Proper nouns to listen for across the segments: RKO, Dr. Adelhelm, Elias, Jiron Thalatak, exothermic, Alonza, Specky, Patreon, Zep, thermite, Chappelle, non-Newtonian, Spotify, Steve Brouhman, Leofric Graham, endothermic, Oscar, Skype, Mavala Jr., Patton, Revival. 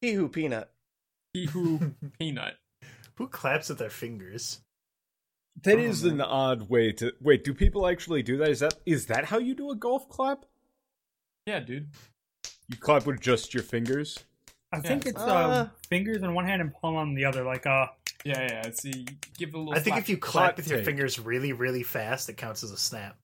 Hee-hoo peanut. Hee-hoo peanut. Who claps with their fingers? That is an odd way to... Wait, do people actually do that? Is that how you do a golf clap? Yeah, dude. You clap with just your fingers? I think it's fingers on one hand and palm on the other, like Yeah, so you give a little I think if you clap with your fingers really, really fast, it counts as a snap.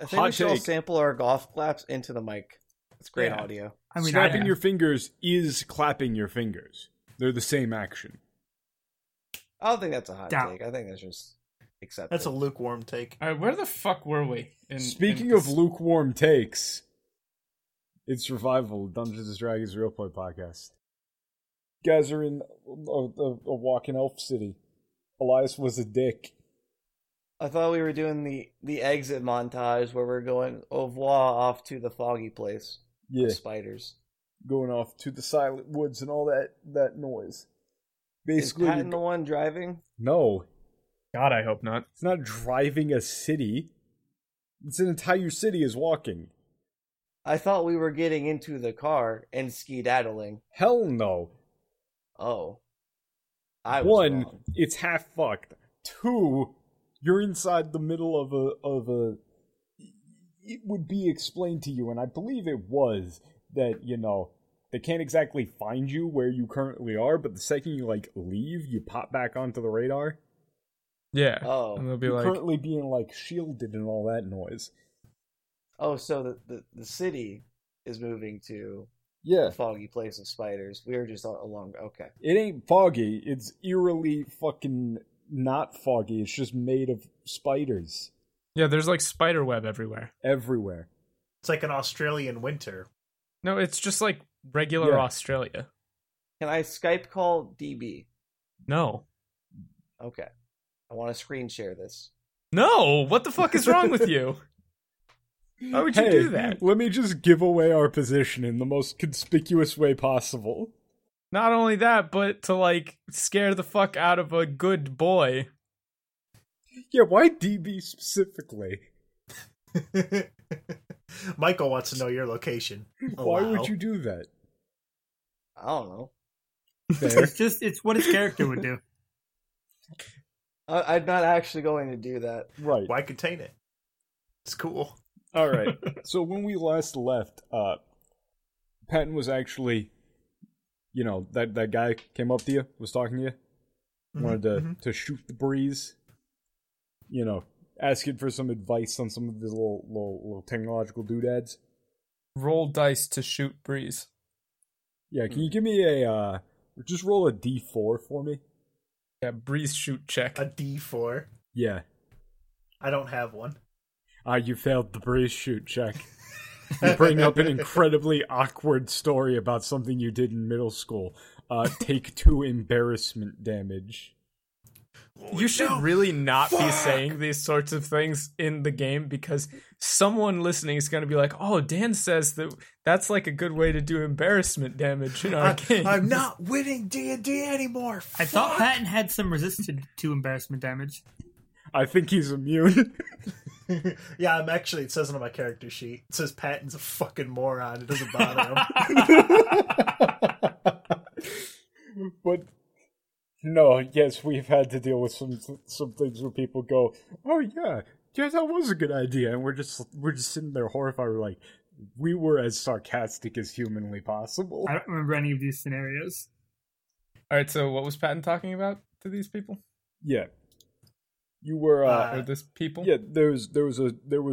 I think we should all sample our golf claps into the mic. It's great audio. I mean, snapping your fingers is clapping your fingers. They're the same action. I don't think that's a hot take. I think that's just acceptable. That's a lukewarm take. All right, where the fuck were we? Speaking of lukewarm takes, it's Revival, Dungeons & Dragons Real Play Podcast. You guys are in a walking elf city. Elias was a dick. I thought we were doing the exit montage where we're going au revoir off to the foggy place. Yeah. Spiders. Going off to the silent woods and all that noise. Basically, is Patton the one driving? No. God, I hope not. It's not driving a city. It's an entire city is walking. I thought we were getting into the car and skedaddling. Hell no. Oh. I was One, wrong. It's half fucked. Two, you're inside the middle of a it would be explained to you, and I believe it was, that, you know, they can't exactly find you where you currently are, but the second you, like, leave, you pop back onto the radar. Yeah. Oh. And they'll be you're currently being, like, shielded and all that noise. Oh, so the city is moving to the foggy place of spiders. We were just along... Okay. It ain't foggy. It's eerily fucking not foggy. It's just made of spiders. Yeah, there's like spider web everywhere. Everywhere. It's like an Australian winter. No, it's just like regular Australia. Can I Skype call DB? No. Okay. I want to screen share this. No! What the fuck is wrong with you? How would you do that? Let me just give away our position in the most conspicuous way possible. Not only that, but to like scare the fuck out of a good boy. Yeah, why DB specifically? Michael wants to know your location. Why would you do that? I don't know. It's what his character would do. I'm not actually going to do that. Right. Why contain it? It's cool. All right. So when we last left, Patton was actually, you know, that guy came up to you, was talking to you, wanted to shoot the breeze. You know, asking for some advice on some of these little technological doodads. Roll dice to shoot breeze. Yeah, can you give me a, just roll a d4 for me? Yeah, breeze shoot check. A d4? Yeah. I don't have one. You failed the breeze shoot check. You bring up an incredibly awkward story about something you did in middle school. Take 2 embarrassment damage. You should really not be saying these sorts of things in the game, because someone listening is going to be like, oh, Dan says that's like a good way to do embarrassment damage in our game. I'm not winning D&D anymore. I thought Patton had some resistance to embarrassment damage. I think he's immune. Yeah, I'm actually, it says it on my character sheet. It says Patton's a fucking moron. It doesn't bother him. But... No, yes, we've had to deal with some things where people go, oh yeah, that was a good idea, and we're just sitting there horrified, we're like, we were as sarcastic as humanly possible. I don't remember any of these scenarios. Alright, so what was Patton talking about to these people? Yeah. You were or this people? Yeah, there was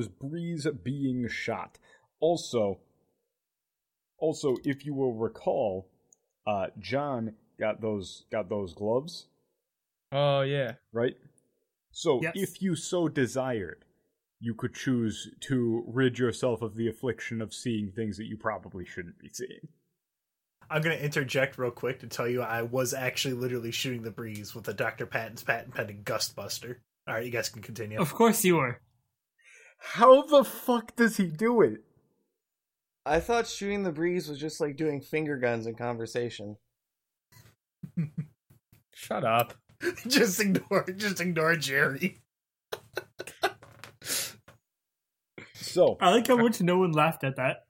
breeze being shot. Also, if you will recall, John got those gloves. Oh, yeah. Right? So, if you so desired, you could choose to rid yourself of the affliction of seeing things that you probably shouldn't be seeing. I'm going to interject real quick to tell you I was actually literally shooting the breeze with a Dr. Patton's patent-pending Gust Buster. All right, you guys can continue. Of course you were. How the fuck does he do it? I thought shooting the breeze was just like doing finger guns in conversation. Shut up. Just ignore Jerry. So I like how much no one laughed at that.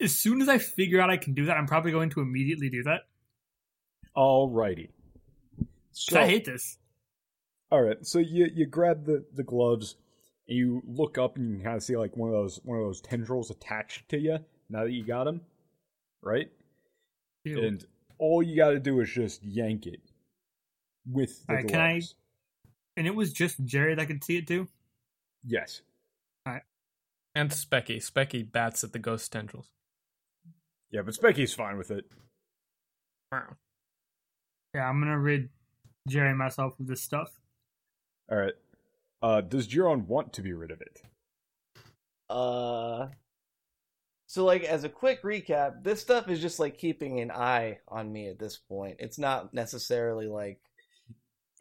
As soon as I figure out I can do that, I'm probably going to immediately do that. Alrighty. So, I hate this. All right, so you grab the gloves, and you look up, and you can kind of see like one of those tendrils attached to you. Now that you got them, right? Ew. And all you got to do is just yank it with the gloves. And it was just Jerry that could see it too? Yes. All right. And Specky. Specky bats at the ghost tendrils. Yeah, but Specky's fine with it. Wow. Yeah, I'm going to rid Jerry myself of this stuff. All right. Does Jiron want to be rid of it? So, like, as a quick recap, this stuff is just, like, keeping an eye on me at this point. It's not necessarily, like...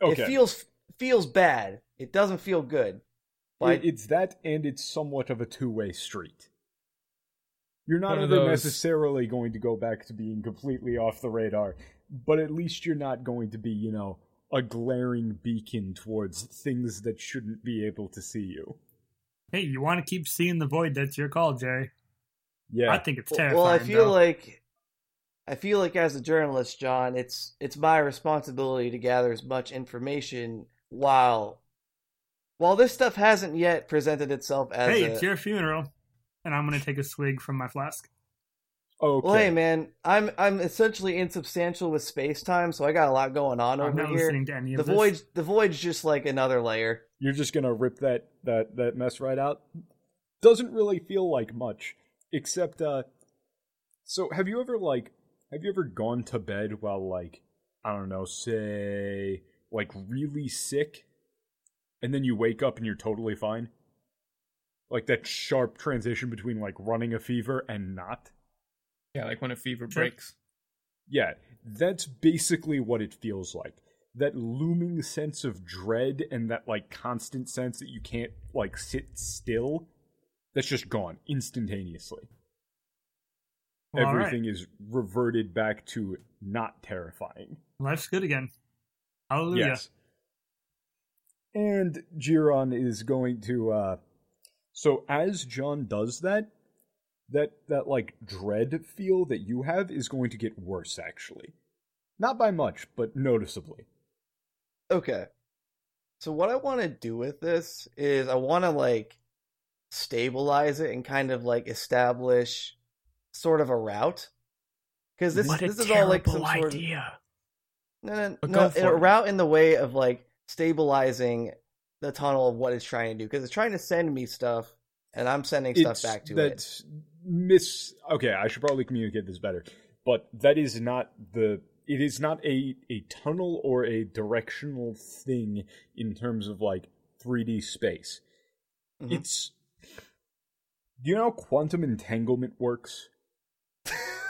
Okay. It feels bad. It doesn't feel good. But it's that, and it's somewhat of a two-way street. You're not ever necessarily going to go back to being completely off the radar, but at least you're not going to be, you know, a glaring beacon towards things that shouldn't be able to see you. Hey, you want to keep seeing the void, that's your call, Jerry. Yeah, I think it's terrifying. Well, I feel like as a journalist, John, it's my responsibility to gather as much information while this stuff hasn't yet presented itself as. Hey, it's your funeral, and I'm gonna take a swig from my flask. Okay. Well, hey, man, I'm essentially insubstantial with space time, so I got a lot going on over here. I'm not listening to any of this. The void's just like another layer. You're just gonna rip that mess right out. Doesn't really feel like much. Except, so have you ever gone to bed while, like, I don't know, say, like, really sick, and then you wake up and you're totally fine? Like, that sharp transition between, like, running a fever and not? Yeah, like when a fever breaks. Yeah, that's basically what it feels like. That looming sense of dread and that, like, constant sense that you can't, like, sit still. That's just gone instantaneously. Well, everything is reverted back to not terrifying. Life's good again. Hallelujah. Yes. And Jiron is going to... so as John does that like dread feel that you have is going to get worse, actually. Not by much, but noticeably. Okay. So what I want to do with this is I want to, like, stabilize it and kind of like establish sort of a route, because this is all like some sort of a route in the way of like stabilizing the tunnel of what it's trying to do, because it's trying to send me stuff and I'm sending stuff back to it. Okay, I should probably communicate this better, but that is not a tunnel or a directional thing in terms of like 3D space. Mm-hmm. It's. Do you know how quantum entanglement works?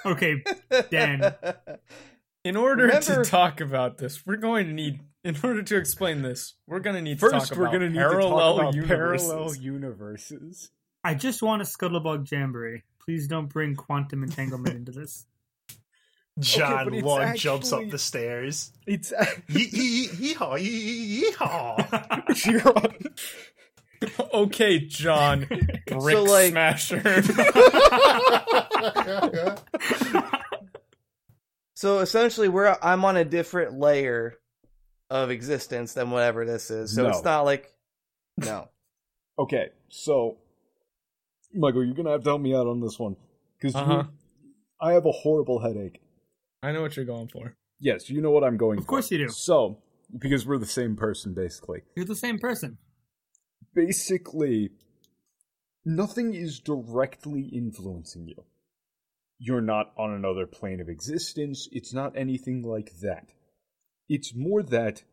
Okay, Dan. To talk about this, we're going to need to talk about parallel universes. I just want a Scuttlebug Jamboree. Please don't bring quantum entanglement into this. John jumps up the stairs. It's yeehaw. Okay, John, brick smasher. So essentially, I'm on a different layer of existence than whatever this is. So it's not like no. Okay, so Michael, you're gonna have to help me out on this one because I have a horrible headache. I know what you're going for. Yes, you know what I'm going for. Of course, you do. So because we're the same person, basically. You're the same person. Basically, nothing is directly influencing you. You're not on another plane of existence. It's not anything like that. It's more that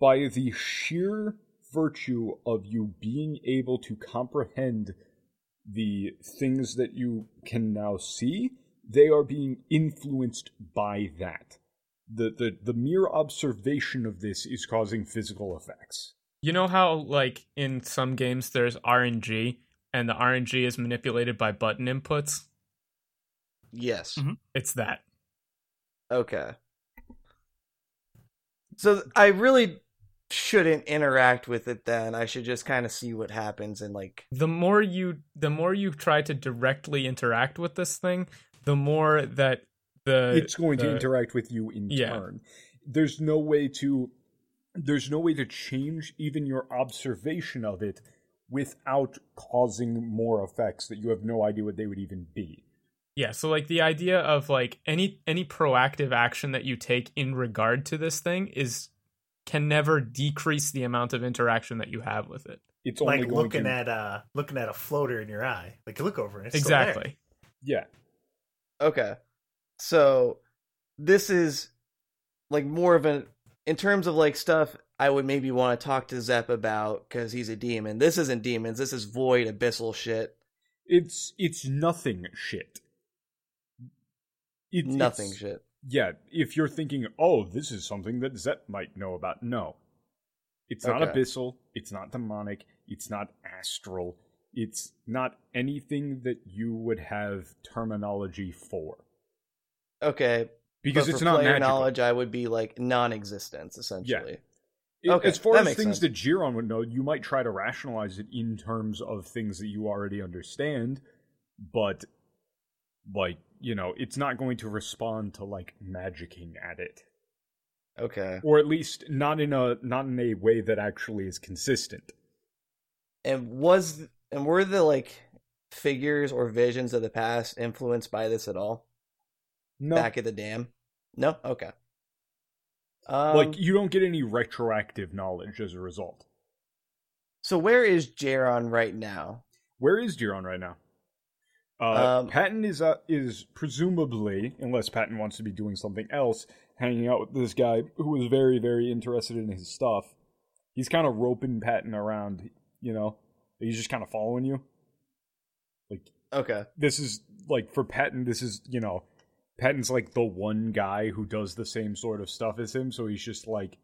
by the sheer virtue of you being able to comprehend the things that you can now see, they are being influenced by that. The mere observation of this is causing physical effects. You know how, like, in some games there's RNG, and the RNG is manipulated by button inputs? Yes. Mm-hmm. It's that. Okay. So I really shouldn't interact with it then. I should just kind of see what happens and, like... The more you try to directly interact with this thing, the more that It's going to interact with you in turn. There's no way to change even your observation of it without causing more effects that you have no idea what they would even be. Yeah, so like the idea of like any proactive action that you take in regard to this thing can never decrease the amount of interaction that you have with it. It's only like looking at a floater in your eye. Like you look over and it's exactly still there. Yeah. Okay. So this is like more of an, in terms of like stuff I would maybe want to talk to Zep about because he's a demon. This isn't demons. This is void abyssal shit. It's nothing shit. It's nothing shit. Yeah. If you're thinking, oh, this is something that Zep might know about. No, it's not abyssal. It's not demonic. It's not astral. It's not anything that you would have terminology for. Okay. Because it's not magical. Knowledge, I would be like non-existence, essentially. Yeah. Okay, as far as things that Jiron would know, you might try to rationalize it in terms of things that you already understand, but, like, you know, it's not going to respond to like magicking at it. Okay. Or at least not in a way that actually is consistent. And were the like figures or visions of the past influenced by this at all? No. Back at the dam? No? Okay. Like, you don't get any retroactive knowledge as a result. So where is Jiron right now? Patton is presumably, unless Patton wants to be doing something else, hanging out with this guy who is very, very interested in his stuff. He's kind of roping Patton around, you know? He's just kind of following you. Like, okay. This is, like, for Patton, this is, you know... Patton's like the one guy who does the same sort of stuff as him, so he's just like,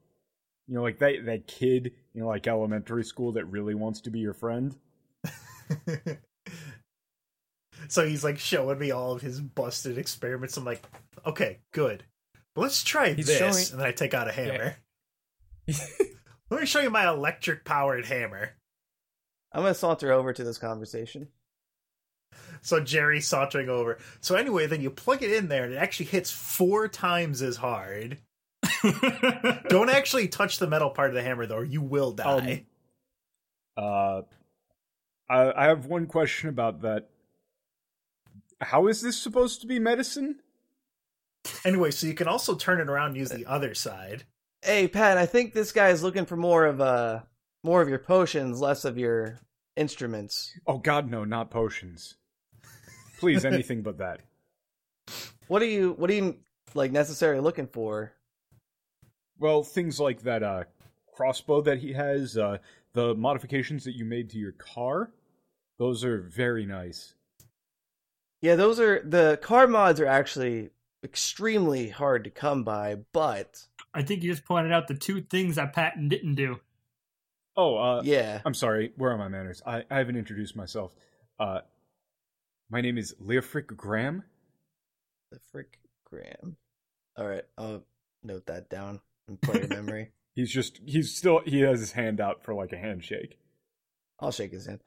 you know, like that kid, you know, like elementary school that really wants to be your friend. So he's like showing me all of his busted experiments. I'm like, okay, good. Let's try this. And then I take out a hammer. Yeah. Let me show you my electric powered hammer. I'm going to saunter over to this conversation. So Jerry's sauntering over. So anyway, then you plug it in there and it actually hits 4 times as hard. Don't actually touch the metal part of the hammer, though, or you will die. I have one question about that. How is this supposed to be medicine? Anyway, so you can also turn it around and use the other side. Hey, Pat, I think this guy is looking for more of your potions, less of your... instruments. Oh God, no, not potions. Please, anything but that. What are you like necessarily looking for? Well, things like that crossbow that he has, the modifications that you made to your car. Those are very nice. Yeah, those are the car mods are actually extremely hard to come by, but I think you just pointed out the 2 things that Patton didn't do. Oh, yeah. I'm sorry. Where are my manners? I haven't introduced myself. My name is Leofric Graham. Leofric Graham. All right, I'll note that down in player memory. He has his hand out for like a handshake. I'll shake his hand.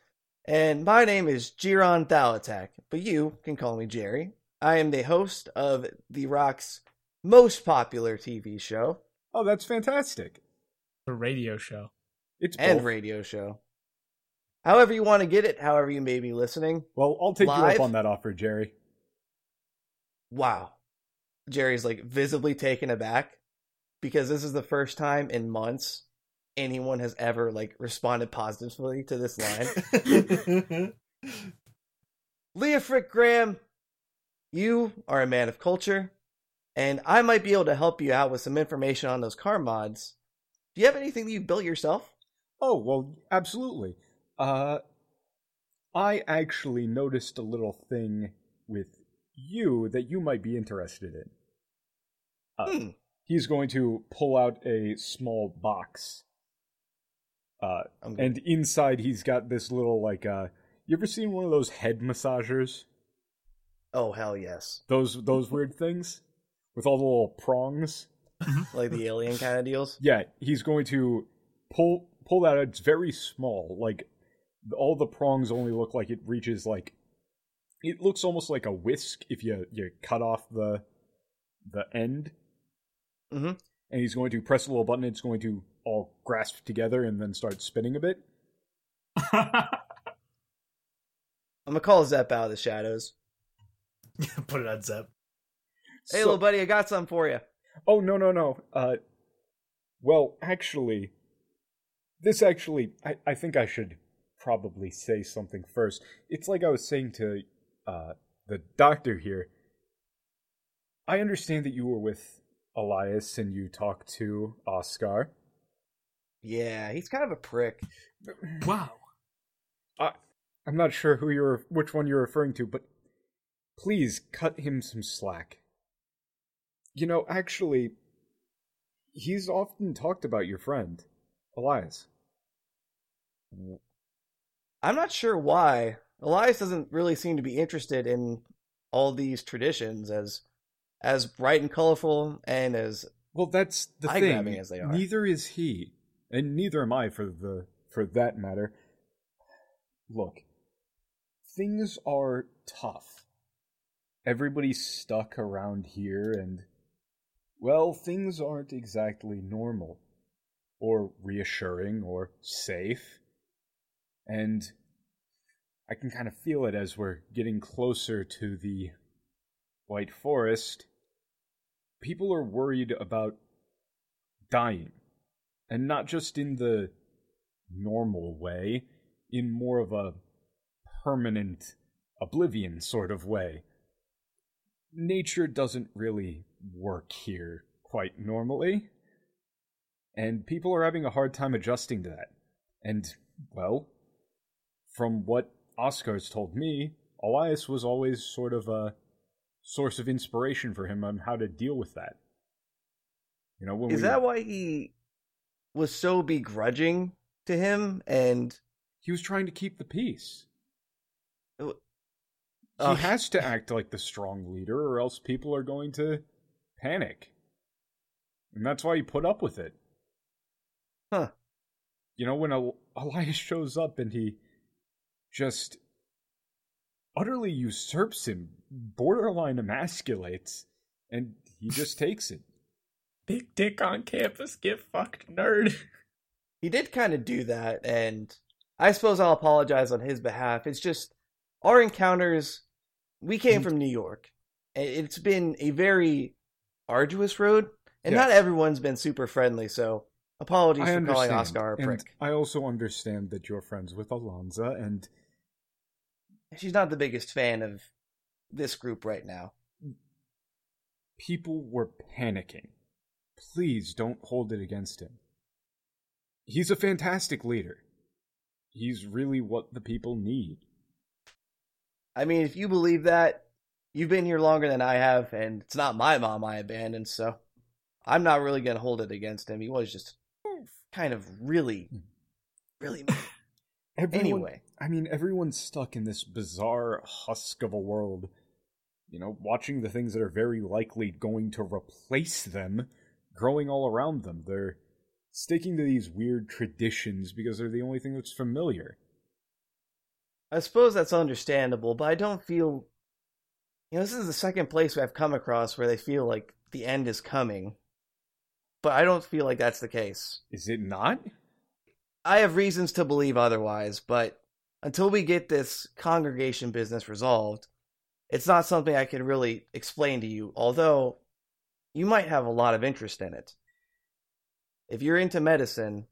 And my name is Jiron Thalatak, but you can call me Jerry. I am the host of The Rock's most popular TV show. Oh, that's fantastic. The radio show. It's and both. Radio show. However you want to get it, however you may be listening. Well, I'll take live. You up on that offer, Jerry. Wow. Jerry's like visibly taken aback because this is the first time in months anyone has ever like responded positively to this line. Leofric Graham, you are a man of culture, and I might be able to help you out with some information on those car mods. Do you have anything that you built yourself? Oh, well, absolutely. I actually noticed a little thing with you that you might be interested in. He's going to pull out a small box. And inside he's got this little, like, you ever seen one of those head massagers? Oh, hell yes. Those weird things? With all the little prongs? Like the alien kind of deals? Yeah, he's going to pull that out. It's very small. Like, all the prongs only look like it reaches, like... It looks almost like a whisk if you cut off the the end. Mm-hmm. And he's going to press a little button. It's going to all grasp together and then start spinning a bit. I'm going to call Zep out of the shadows. Put it on Zep. Hey, little buddy, I got something for you. Oh, no. Well, actually, I think I should probably say something first. It's like I was saying to the doctor here. I understand that you were with Elias and you talked to Oscar. Yeah, he's kind of a prick. Wow. I'm not sure which one you're referring to, but please cut him some slack. You know, actually, he's often talked about your friend, Elias. I'm not sure why. Elias doesn't really seem to be interested in all these traditions as bright and colorful and as well. That's the thing. As they are. Neither is he, and neither am I, for that matter. Look, things are tough. Everybody's stuck around here, and well, things aren't exactly normal, or reassuring, or safe, and I can kind of feel it as we're getting closer to the White Forest. People are worried about dying, and not just in the normal way, in more of a permanent oblivion sort of way. Nature doesn't really work here quite normally, and people are having a hard time adjusting to that. And, well, from what Oscar's told me, Elias was always sort of a source of inspiration for him on how to deal with that. You know, when that why he was so begrudging to him? And he was trying to keep the peace. He has to act like the strong leader, or else people are going to panic. And that's why he put up with it. Huh. You know, when Elias shows up and he just utterly usurps him, borderline emasculates, and he just takes it. Big dick on campus, get fucked, nerd. He did kind of do that, and I suppose I'll apologize on his behalf. It's just, our encounters, we came from New York. It's been a very arduous road, and not everyone's been super friendly, so apologies for calling Oscar a prick. I also understand that you're friends with Alonza, and she's not the biggest fan of this group right now. People were panicking. Please don't hold it against him. He's a fantastic leader. He's really what the people need. I mean, if you believe that, you've been here longer than I have, and it's not my mom I abandoned, so I'm not really going to hold it against him. He was just kind of really, really mad. Anyway. I mean, everyone's stuck in this bizarre husk of a world, you know, watching the things that are very likely going to replace them growing all around them. They're sticking to these weird traditions because they're the only thing that's familiar. I suppose that's understandable, but I don't feel... You know, this is the second place I've come across where they feel like the end is coming. But I don't feel like that's the case. Is it not? I have reasons to believe otherwise, but until we get this congregation business resolved, it's not something I can really explain to you, although you might have a lot of interest in it. If you're into medicine,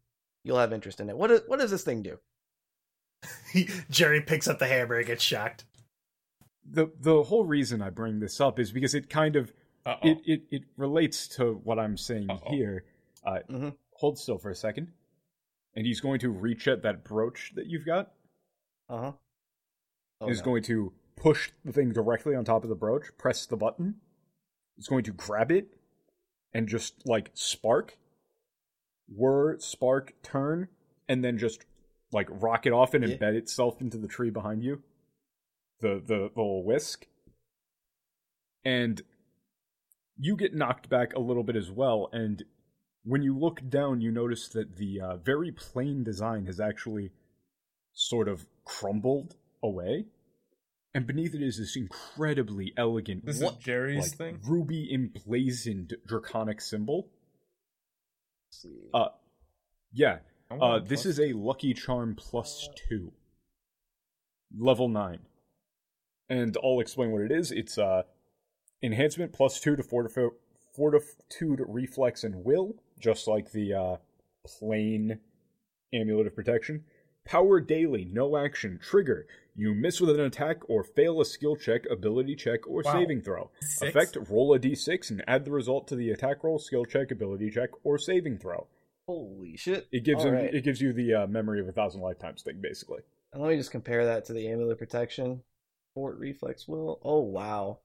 you'll have interest in it. What does this thing do? Jerry picks up the hammer and gets shocked. The whole reason I bring this up is because it kind of it relates to what I'm saying here. Hold still for a second. And he's going to reach at that brooch that you've got. Uh-huh. He's going to push the thing directly on top of the brooch, press the button. He's going to grab it and just like spark, turn, and then just like rocket off and embed itself into the tree behind you. The little whisk. And you get knocked back a little bit as well, and when you look down, you notice that the very plain design has actually sort of crumbled away. And beneath it is this incredibly elegant, this is Jerry's thing? Ruby emblazoned draconic symbol. Let's see. Yeah. This is a Lucky Charm +2. Level 9. And I'll explain what it is. It's enhancement +2 to fortitude, reflex, and will, just like the plain amulet of protection. Power daily, no action. Trigger, you miss with an attack or fail a skill check, ability check, or saving throw. Six? Effect, roll a d6 and add the result to the attack roll, skill check, ability check, or saving throw. Holy shit. It gives you the memory of 1,000 lifetimes thing, basically. And let me just compare that to the amulet protection. Fort, reflex, will. Oh, wow.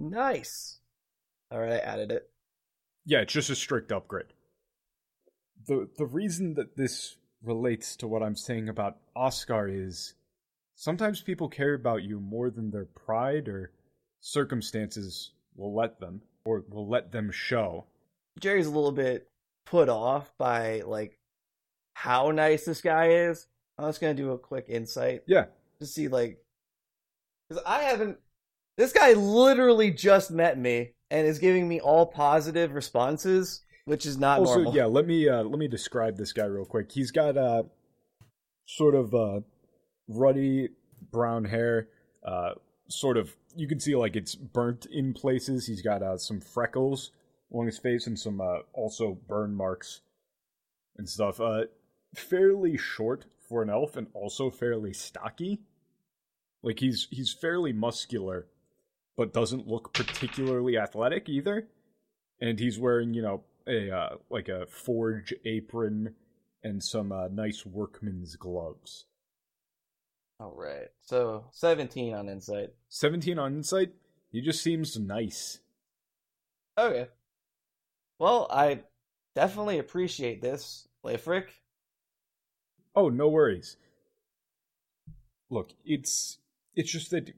Nice. All right, I added it. Yeah, it's just a strict upgrade. The reason that this relates to what I'm saying about Oscar is sometimes people care about you more than their pride or circumstances will let them show. Jerry's a little bit put off by, like, how nice this guy is. I'm just going to do a quick insight. Yeah. To see, like, because I haven't, this guy literally just met me and is giving me all positive responses, which is not normal. Also, yeah, let me describe this guy real quick. He's got sort of ruddy brown hair, sort of, you can see, like, it's burnt in places. He's got some freckles along his face and some also burn marks and stuff. Fairly short for an elf and also fairly stocky. Like, he's fairly muscular, but doesn't look particularly athletic either. And he's wearing, you know, a forge apron and some nice workman's gloves. All right. So 17 on insight. 17 on insight? He just seems nice. Okay. Well, I definitely appreciate this, Leofric. Oh, no worries. Look, it's just that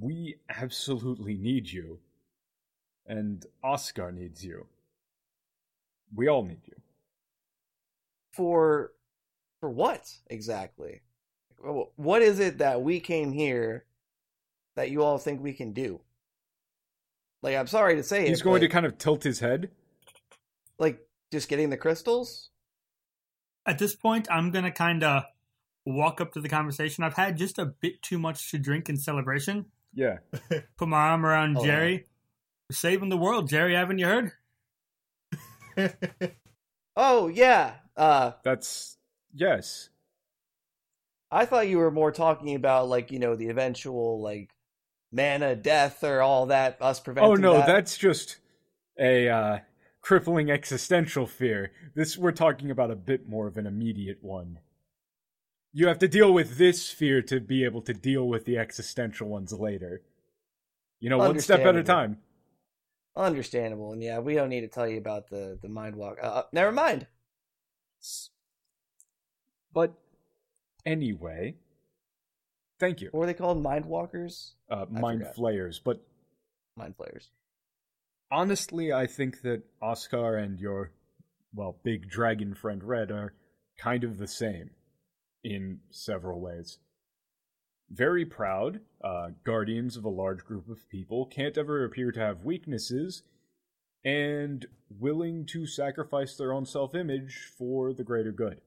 we absolutely need you. And Oscar needs you. We all need you. For what, exactly? What is it that we came here that you all think we can do? Like, I'm sorry to say it, he's going to kind of tilt his head. Like, just getting the crystals? At this point, I'm going to kind of walk up to the conversation. I've had just a bit too much to drink in celebration. Yeah. Put my arm around Jerry. Yeah. We're saving the world, Jerry. Haven't you heard? Oh, yeah. Yes. I thought you were more talking about, like, you know, the eventual, like, mana death or all that, us preventing that. Oh, no, that's just a crippling existential fear. This, we're talking about a bit more of an immediate one. You have to deal with this fear to be able to deal with the existential ones later. You know, one step at a time. Understandable, and yeah, we don't need to tell you about the mind walk. Never mind. But anyway, thank you. What were they called? Mind walkers? Mind flayers, but... Mind flayers. Honestly, I think that Oscar and your, well, big dragon friend Red are kind of the same in several ways. Very proud, guardians of a large group of people, can't ever appear to have weaknesses, and willing to sacrifice their own self-image for the greater good.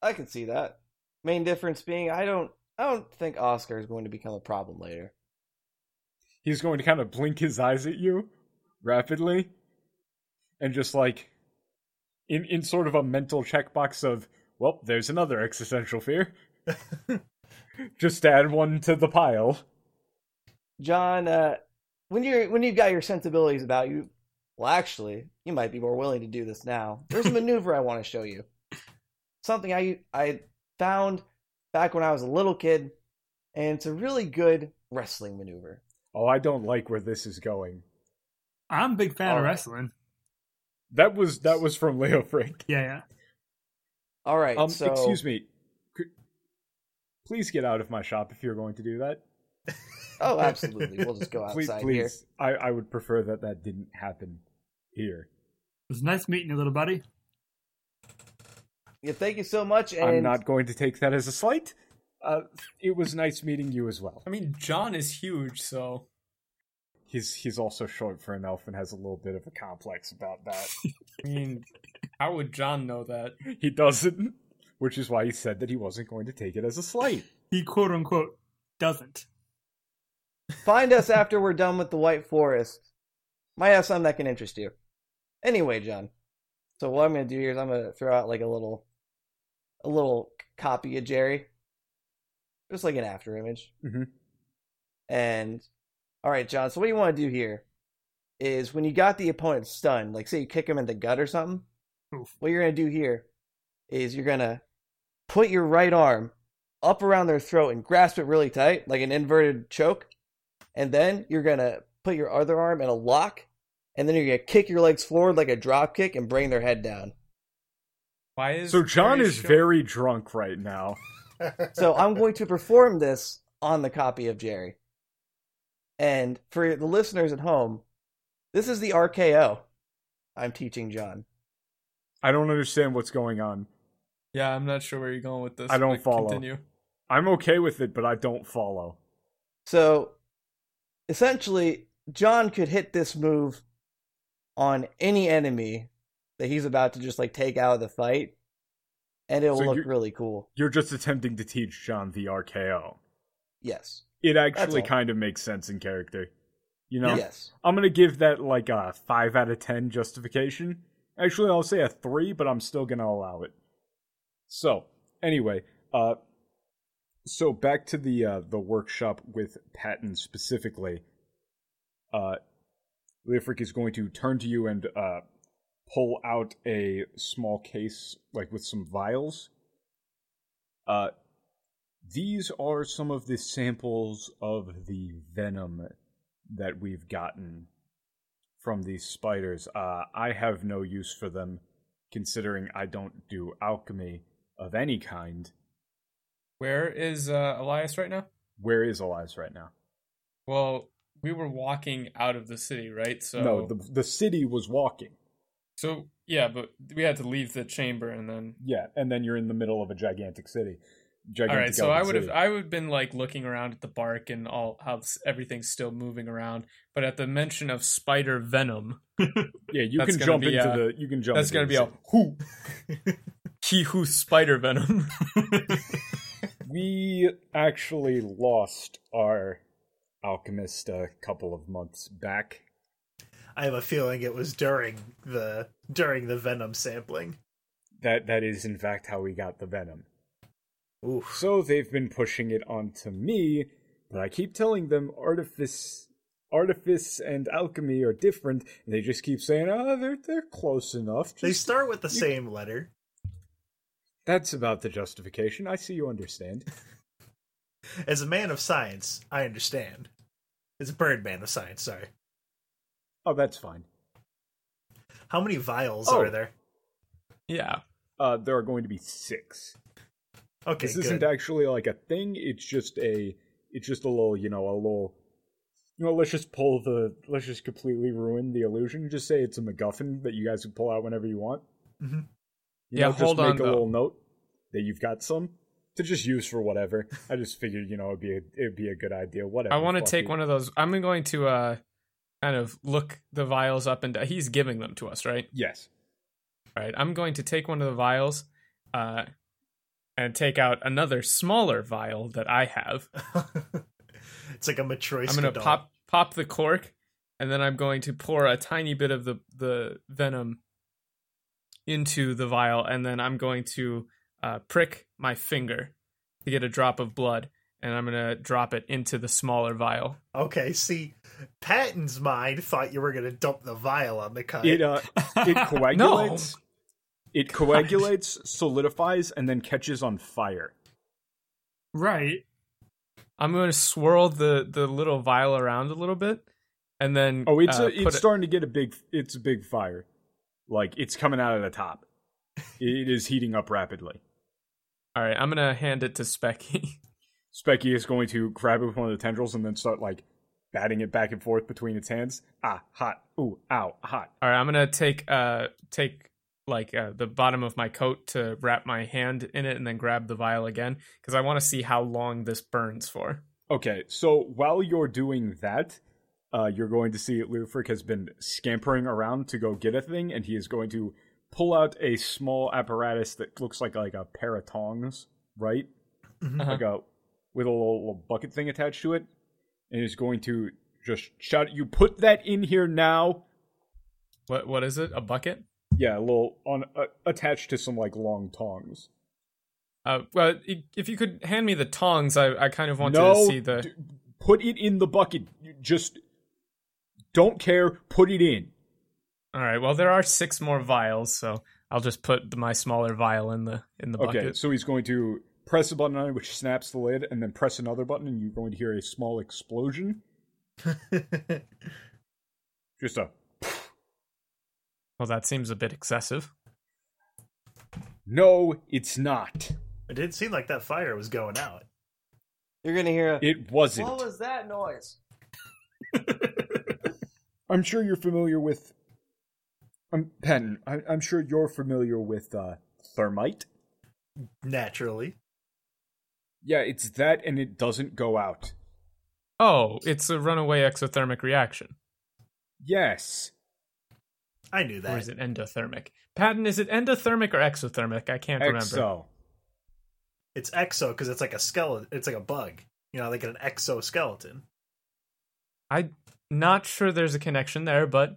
I can see that. Main difference being, I don't think Oscar is going to become a problem later. He's going to kind of blink his eyes at you rapidly, and just, like, in sort of a mental checkbox of, well, there's another existential fear. Just add one to the pile. John, when you've got your sensibilities about you, well, actually, you might be more willing to do this now. There's a maneuver I want to show you. Something I found back when I was a little kid, and it's a really good wrestling maneuver. Oh, I don't like where this is going. I'm a big fan of wrestling. That was from Leofric. Yeah. All right. So... Excuse me. Please get out of my shop if you're going to do that. Oh, absolutely. We'll just go outside please. Here. I would prefer that didn't happen here. It was nice meeting you, little buddy. Yeah, thank you so much. And I'm not going to take that as a slight. It was nice meeting you as well. I mean, John is huge, so... He's also short for an elf and has a little bit of a complex about that. I mean, how would John know that? He doesn't, which is why he said that he wasn't going to take it as a slight. He quote-unquote doesn't. Find us after we're done with the White Forest. Might have something that can interest you. Anyway, John. So what I'm going to do here is I'm going to throw out like a little copy of Jerry. Just like an after image. Mm-hmm. And... All right, John, so what you want to do here is when you got the opponent stunned, like say you kick him in the gut or something, Oof. What you're going to do here is you're going to put your right arm up around their throat and grasp it really tight, like an inverted choke, and then you're going to put your other arm in a lock, and then you're going to kick your legs forward like a drop kick and bring their head down. Why is So John is very drunk right now. So I'm going to perform this on the copy of Jerry. And for the listeners at home, this is the RKO I'm teaching John. I don't understand what's going on. Yeah, I'm not sure where you're going with this. I don't follow. Continue. I'm okay with it, but I don't follow. So, essentially, John could hit this move on any enemy that he's about to just like take out of the fight, and it'll look really cool. You're just attempting to teach John the RKO. Yes. It actually kind of makes sense in character. You know? Yes. I'm going to give that like a 5 out of 10 justification. Actually, I'll say a 3, but I'm still going to allow it. So, anyway. So back to the workshop with Patton specifically. Leofric is going to turn to you and pull out a small case like with some vials. These are some of the samples of the venom that we've gotten from these spiders. I have no use for them, considering I don't do alchemy of any kind. Where is Elias right now? Where is Elias right now? Well, we were walking out of the city, right? So no, the city was walking. So, yeah, but we had to leave the chamber and then... Yeah, and then you're in the middle of a gigantic city. All right, so I would have been like looking around at the bark and all how everything's still moving around, but at the mention of spider venom, yeah, you can jump. That's gonna be a who, he who spider venom. We actually lost our alchemist a couple of months back. I have a feeling it was during the venom sampling. That is in fact how we got the venom. Oof. So they've been pushing it onto me, but I keep telling them artifice and alchemy are different, and they just keep saying, they're close enough. Just, they start with the same letter. That's about the justification. I see you understand. As a man of science, I understand. As a bird man of science, sorry. Oh, that's fine. How many vials are there? Yeah. There are going to be 6. Okay, this isn't actually like a thing. It's just a little, let's just completely ruin the illusion. Just say it's a MacGuffin that you guys can pull out whenever you want. Mm-hmm. Just make a little note that you've got some to just use for whatever. I just figured, it'd be a good idea. Whatever. I want to take one of those. I'm going to kind of look the vials up and he's giving them to us, right? Yes. All right. I'm going to take one of the vials. And take out another smaller vial that I have. It's like a Matroska. I'm going to pop the cork, and then I'm going to pour a tiny bit of the venom into the vial, and then I'm going to prick my finger to get a drop of blood, and I'm going to drop it into the smaller vial. Okay, see, Patton's mind thought you were going to dump the vial on the cut. It coagulates. No. It coagulates, solidifies, and then catches on fire. Right. I'm going to swirl the little vial around a little bit, and then... Oh, it's starting to get It's a big fire. Like, it's coming out of the top. It is heating up rapidly. All right, I'm going to hand it to Specky. Specky is going to grab it with one of the tendrils and then start, like, batting it back and forth between its hands. Ah, hot. Ooh, ow, hot. All right, I'm going to take... like the bottom of my coat to wrap my hand in it and then grab the vial again, because I want to see how long this burns for. Okay, so while you're doing that, you're going to see Leofric has been scampering around to go get a thing, and he is going to pull out a small apparatus that looks like a pair of tongs, right? Mm-hmm. Uh-huh. With a little bucket thing attached to it, and he's going to just shout, "You put that in here now!" What is it? A bucket? Yeah, a little attached to some long tongs. Well, if you could hand me the tongs, I kind of want to see the... put it in the bucket. You just don't care. Put it in. All right. Well, there are 6 more vials, so I'll just put my smaller vial in the bucket. Okay. So he's going to press a button on it, which snaps the lid, and then press another button, and you're going to hear a small explosion. Just a... Well, that seems a bit excessive. No, it's not. It didn't seem like that fire was going out. You're going to hear It wasn't. What was that noise? I'm sure you're familiar with... Patton, I'm sure you're familiar with thermite. Naturally. Yeah, it's that and it doesn't go out. Oh, it's a runaway exothermic reaction. Yes. I knew that. Or is it endothermic? Patton, is it endothermic or exothermic? I can't remember. Exo. It's exo because it's like a skeleton. It's like a bug. You know, like an exoskeleton. I'm not sure there's a connection there, but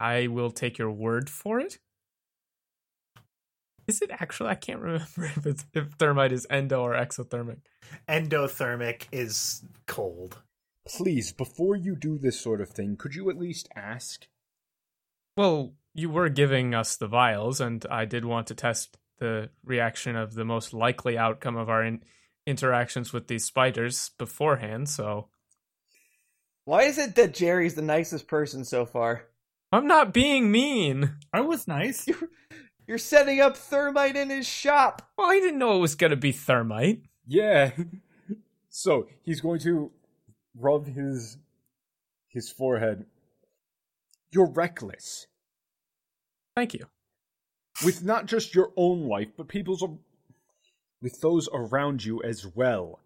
I will take your word for it. Is it actually? I can't remember if thermite is endo or exothermic. Endothermic is cold. Please, before you do this sort of thing, could you at least ask? Well, you were giving us the vials, and I did want to test the reaction of the most likely outcome of our interactions with these spiders beforehand, so... Why is it that Jerry's the nicest person so far? I'm not being mean! I was nice. You're setting up thermite in his shop! Well, I didn't know it was going to be thermite. Yeah. So, he's going to rub his forehead... You're reckless. Thank you. With not just your own life, but with those around you as well.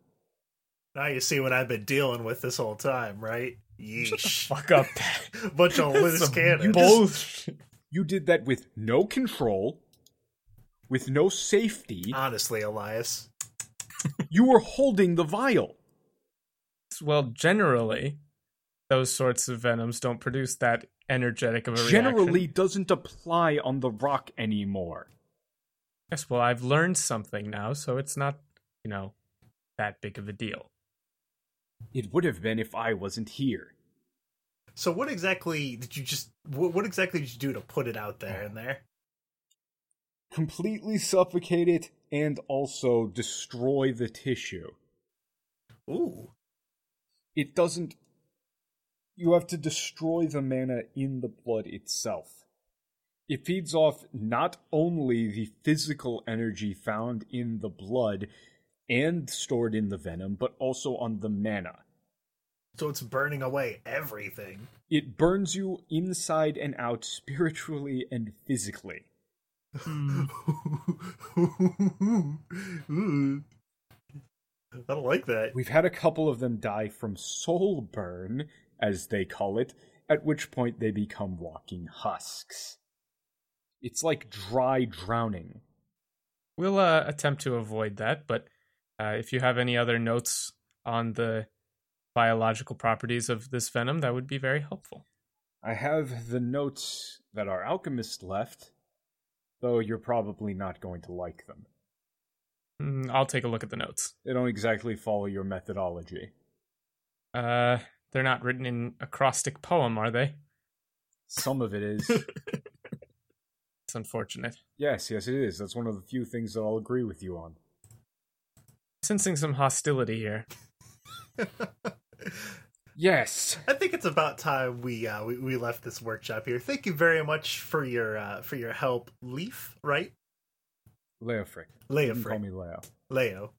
Now you see what I've been dealing with this whole time, right? Yeesh. Shut the fuck up. Bunch of loose cannons. You did that with no control, with no safety. Honestly, Elias. You were holding the vial. Well, generally, those sorts of venoms don't produce that energetic of a reaction. Generally doesn't apply on the rock anymore. Yes, well, I've learned something now, so it's not, that big of a deal. It would have been if I wasn't here. So what exactly did you do to put it out there in there? Completely suffocate it and also destroy the tissue. Ooh. It doesn't... You have to destroy the mana in the blood itself. It feeds off not only the physical energy found in the blood and stored in the venom, but also on the mana. So it's burning away everything. It burns you inside and out, spiritually and physically. I don't like that. We've had a couple of them die from soul burn, as they call it, at which point they become walking husks. It's like dry drowning. We'll attempt to avoid that, but if you have any other notes on the biological properties of this venom, that would be very helpful. I have the notes that our alchemist left, though you're probably not going to like them. I'll take a look at the notes. They don't exactly follow your methodology. They're not written in acrostic poem, are they? Some of it is. It's unfortunate. Yes, it is. That's one of the few things that I'll agree with you on. Sensing some hostility here. Yes. I think it's about time we left this workshop here. Thank you very much for your help, Leaf, right? Leofric. Leofric. Call me Leo. Leo.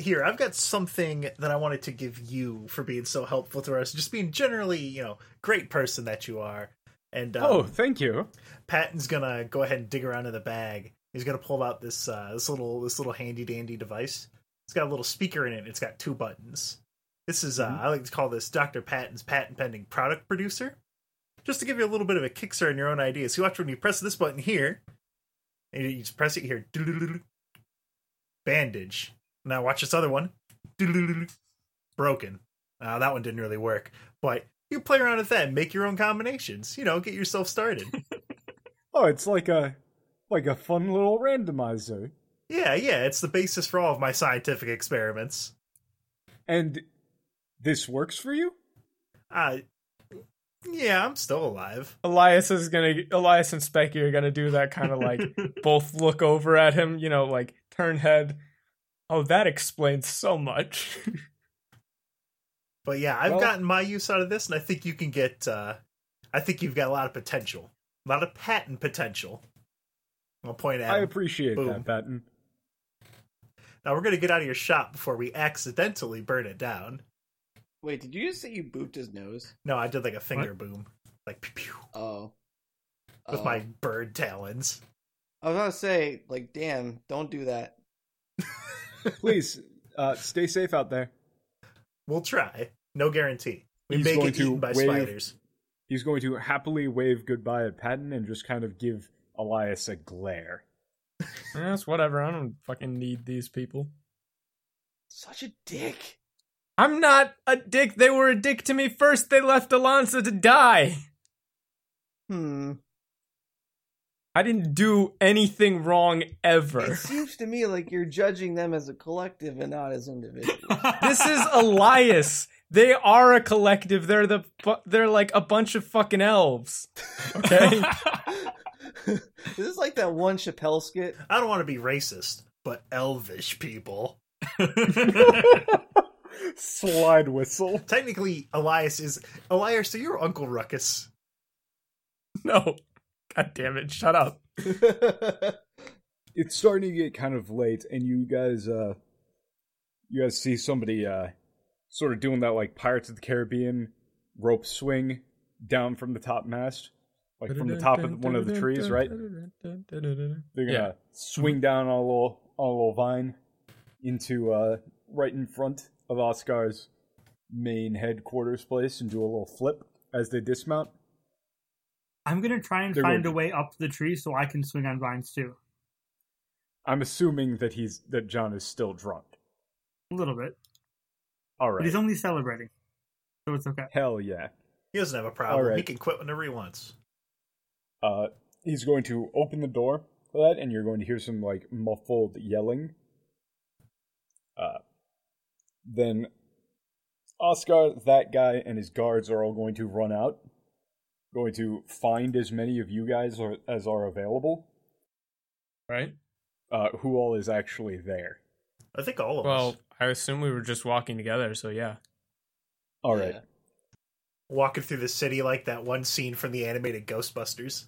Here, I've got something that I wanted to give you for being so helpful to us, just being generally, great person that you are. And thank you. Patton's gonna go ahead and dig around in the bag. He's gonna pull out this little handy dandy device. It's got a little speaker in it. It's got two buttons. This is I like to call this Dr. Patton's patent pending product producer. Just to give you a little bit of a kickstart on your own ideas. So watch when you press this button here, and you just press it here. Bandage. Now watch this other one. Broken. That one didn't really work. But you play around with that and make your own combinations. You know, get yourself started. Oh, it's like a fun little randomizer. Yeah. It's the basis for all of my scientific experiments. And this works for you? Yeah, I'm still alive. Elias and Specky are gonna do that kind of both look over at him, turn head. Oh, that explains so much. But yeah, I've gotten my use out of this, and I think you can get, I think you've got a lot of potential. A lot of patent potential. I'll point out. I appreciate that, Patton. Now we're gonna get out of your shop before we accidentally burn it down. Wait, did you just say you booped his nose? No, I did a finger boom. Like, pew, pew. Oh. With my bird talons. I was gonna say, damn, don't do that. Please, stay safe out there. We'll try. No guarantee. We may get eaten by spiders. He's going to happily wave goodbye at Patton and just kind of give Elias a glare. It's whatever. I don't fucking need these people. Such a dick. I'm not a dick. They were a dick to me first. They left Alonza to die. I didn't do anything wrong ever. It seems to me like you're judging them as a collective and not as individuals. This is Elias. They are a collective. They're like a bunch of fucking elves. Okay? This is like that one Chappelle skit. I don't want to be racist, but elvish people. Slide whistle. Technically, Elias, so you're Uncle Ruckus. No. God damn it, shut up. It's starting to get kind of late, and you guys see somebody sort of doing that Pirates of the Caribbean rope swing down from the top mast. Like from the top of one of the trees, right? They're gonna swing down on a little vine into right in front of Oscar's main headquarters place and do a little flip as they dismount. I'm going to try and find a way up the tree so I can swing on vines too. I'm assuming that John is still drunk. A little bit. All right. But he's only celebrating, so it's okay. Hell yeah. He doesn't have a problem. Right. He can quit whenever he wants. He's going to open the door for that, and you're going to hear some muffled yelling. Then Oscar, that guy, and his guards are all going to run out. Going to find as many of you guys as are available. Right? Who all is actually there. I think all of us. Well, I assume we were just walking together, so yeah. All right. Yeah. Walking through the city like that one scene from the animated Ghostbusters.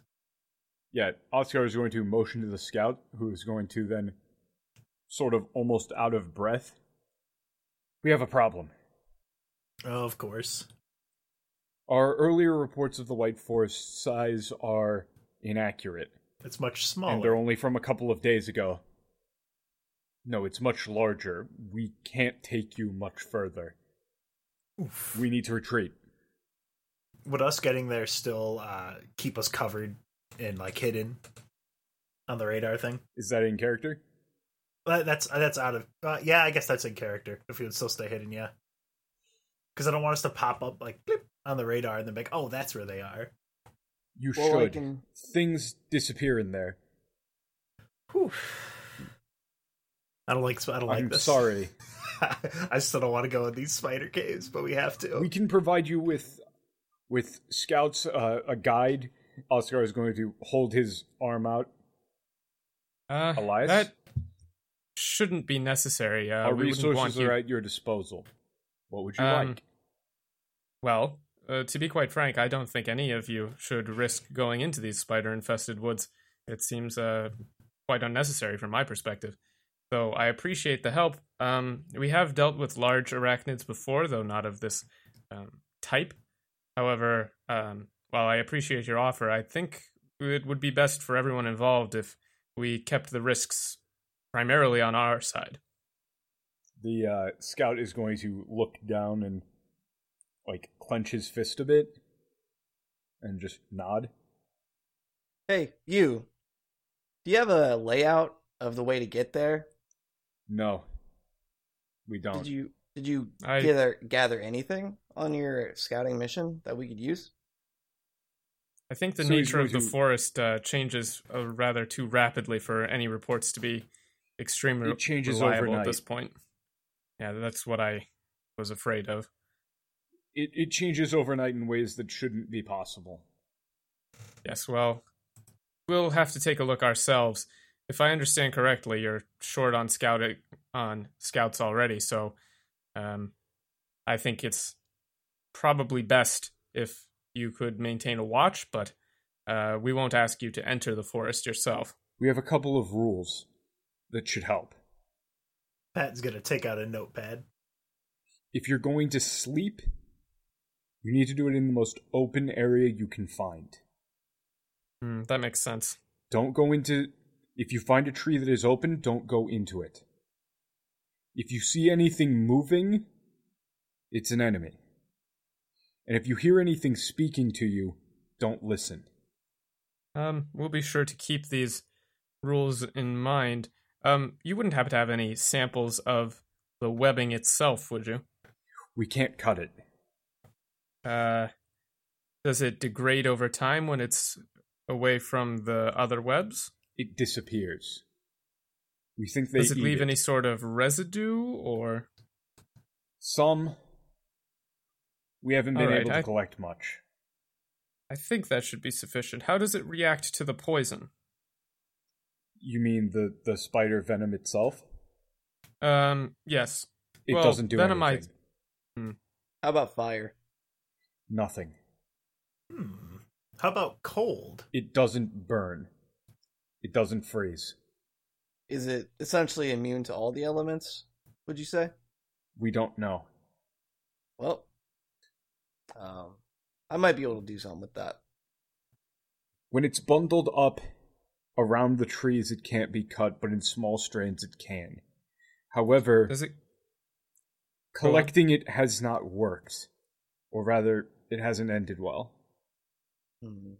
Yeah, Oscar is going to motion to the scout, who is going to then, sort of almost out of breath, we have a problem. Oh, of course. Our earlier reports of the White Forest size are inaccurate. It's much smaller. And they're only from a couple of days ago. No, it's much larger. We can't take you much further. Oof. We need to retreat. Would us getting there still keep us covered and hidden on the radar thing? Is that in character? That's out of... yeah, I guess that's in character. If we would still stay hidden, yeah. Because I don't want us to pop up bloop, on the radar and then be like, oh, that's where they are. You should. Things disappear in there. Whew. I don't like this. I'm sorry. I still don't want to go in these spider caves, but we have to. We can provide you with scouts, a guide. Oscar is going to hold his arm out. Elias? That shouldn't be necessary. Our resources are at your disposal. What would you like? Well, to be quite frank, I don't think any of you should risk going into these spider-infested woods. It seems quite unnecessary from my perspective. Though I appreciate the help. We have dealt with large arachnids before, though not of this type. However, while I appreciate your offer, I think it would be best for everyone involved if we kept the risks primarily on our side. The scout is going to look down and, clench his fist a bit and just nod. Hey, you. Do you have a layout of the way to get there? No, we don't. Did you gather anything on your scouting mission that we could use? I think the nature of the forest changes rather too rapidly for any reports to be extremely reliable overnight. At this point. Yeah, that's what I was afraid of. It changes overnight in ways that shouldn't be possible. Yes, well, we'll have to take a look ourselves. If I understand correctly, you're short on scouts already, so I think it's probably best if you could maintain a watch, but we won't ask you to enter the forest yourself. We have a couple of rules that should help. Pat's going to take out a notepad. If you're going to sleep, you need to do it in the most open area you can find. That makes sense. If you find a tree that is open, don't go into it. If you see anything moving, it's an enemy. And if you hear anything speaking to you, don't listen. We'll be sure to keep these rules in mind. You wouldn't happen to have any samples of the webbing itself, would you? We can't cut it. Does it degrade over time when it's away from the other webs? It disappears. We think they eat it. Does it leave any sort of residue, or...? Some. We haven't been able to collect much. I think that should be sufficient. How does it react to the poison? You mean the spider venom itself? Yes. It doesn't do anything. How about fire? Nothing. How about cold? It doesn't burn. It doesn't freeze. Is it essentially immune to all the elements, would you say? We don't know. Well, I might be able to do something with that. When it's bundled up around the trees, it can't be cut, but in small strands it can. However, collecting it has not worked. Or rather, it hasn't ended well.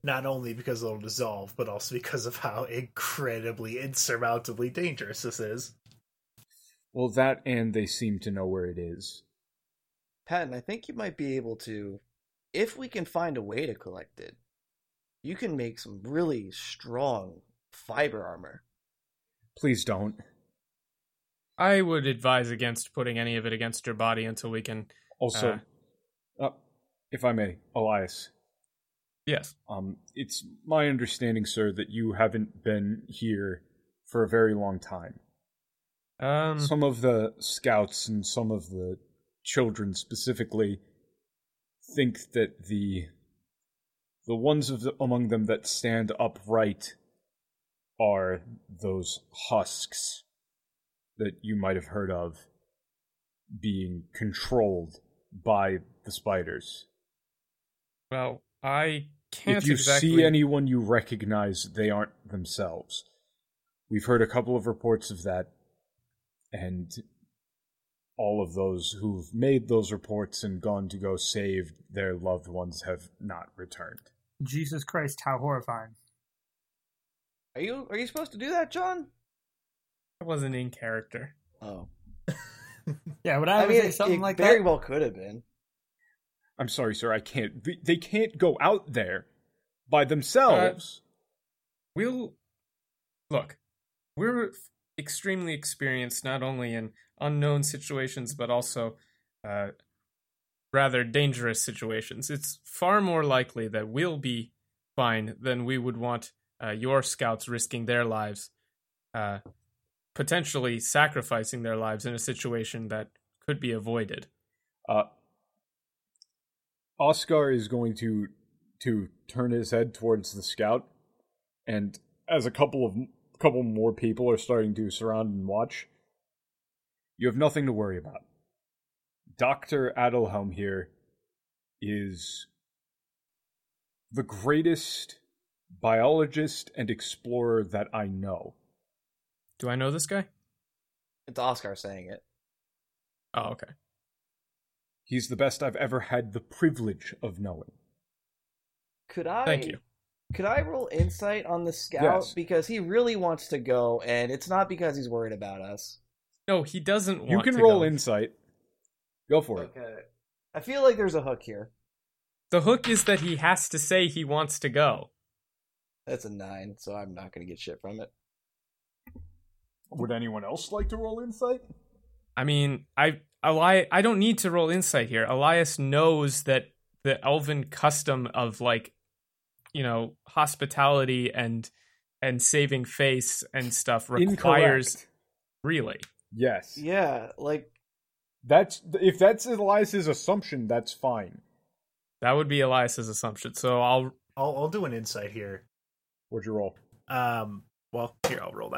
Not only because it'll dissolve, but also because of how incredibly, insurmountably dangerous this is. Well, that and they seem to know where it is. Patton, I think you might be able to, if we can find a way to collect it, you can make some really strong fiber armor. Please don't. I would advise against putting any of it against your body until we can... Also, if I may, Elias... Yes. It's my understanding, sir, that you haven't been here for a very long time. Some of the scouts and some of the children specifically think that the ones among them that stand upright are those husks that you might have heard of being controlled by the spiders. Well, I can't exactly... If you see anyone you recognize, they aren't themselves. We've heard a couple of reports of that, and all of those who've made those reports and gone to go save their loved ones have not returned. Jesus Christ, how horrifying. Are you supposed to do that, John? I wasn't in character. Oh. Yeah, would I say something like that? It very well could have been. I'm sorry, sir, I can't. They can't go out there by themselves. We're extremely experienced not only in unknown situations, but also rather dangerous situations. It's far more likely that we'll be fine than we would want your scouts risking their lives, potentially sacrificing their lives in a situation that could be avoided. Oscar is going to turn his head towards the scout, and as a couple more people are starting to surround and watch, you have nothing to worry about. Dr. Adelhelm here is the greatest biologist and explorer that I know. Do I know this guy? It's Oscar saying it. Oh, okay. He's the best I've ever had the privilege of knowing. Thank you. Could I roll insight on the scout? Yes. Because he really wants to go, and it's not because he's worried about us. No, he doesn't want to go. You can roll insight. Go for it. Okay. I feel like there's a hook here. The hook is that he has to say he wants to go. That's a 9, so I'm not going to get shit from it. Would anyone else like to roll insight? I mean, I don't need to roll insight here. Elias knows that the elven custom of, like, you know, hospitality and saving face and stuff requires... Incorrect. Really? Yes. Yeah, like... If that's Elias's assumption, that's fine. That would be Elias's assumption, so I'll do an insight here. What'd you roll? Well, here, I'll roll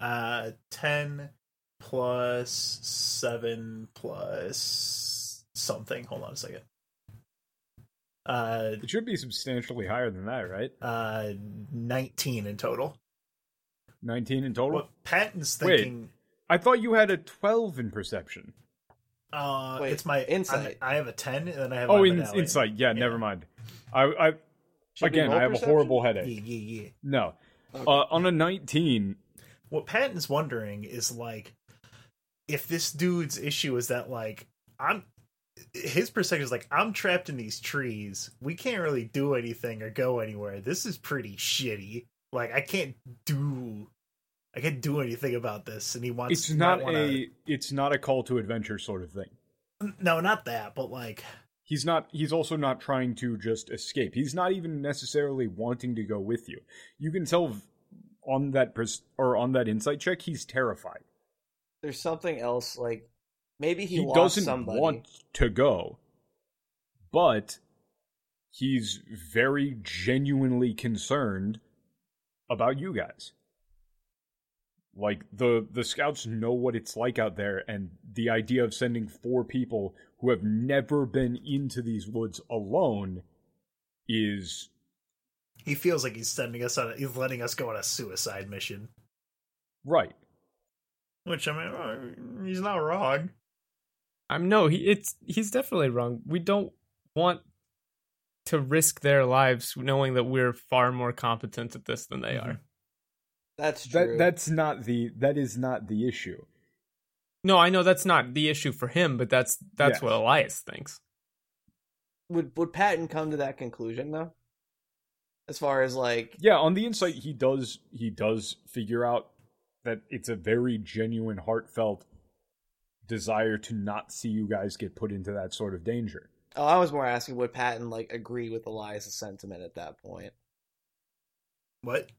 now. 10 plus 7 plus something. Hold on a second. It should be substantially higher than that, right? 19 in total. 19 in total? What Patton's thinking... Wait, I thought you had a 12 in perception. Wait, it's my insight. I have a 10, and then I have insight. Yeah, never mind. I have a horrible headache. Yeah. No. Okay. On a 19... What Patton's wondering is, like, if this dude's issue is that, like, his perception is, like, I'm trapped in these trees. We can't really do anything or go anywhere. This is pretty shitty. Like, I can't do anything about this. And he wants... It's not a call to adventure sort of thing. No, not that, but, like... He's also not trying to just escape. He's not even necessarily wanting to go with you. You can tell... On that insight check, he's terrified. There's something else, like maybe he lost doesn't somebody. Want to go, but he's very genuinely concerned about you guys. Like the scouts know what it's like out there, and the idea of sending 4 people who have never been into these woods alone is... He feels like he's sending us he's letting us go on a suicide mission. Right. Which, I mean, he's not wrong. He's definitely wrong. We don't want to risk their lives knowing that we're far more competent at this than they are. That's true. That is not the issue. No, I know that's not the issue for him, but that's what Elias thinks. Would Patton come to that conclusion, though? As far as, like... Yeah, on the insight, he does figure out that it's a very genuine, heartfelt desire to not see you guys get put into that sort of danger. Oh, I was more asking, would Patton, like, agree with Elias' sentiment at that point? What?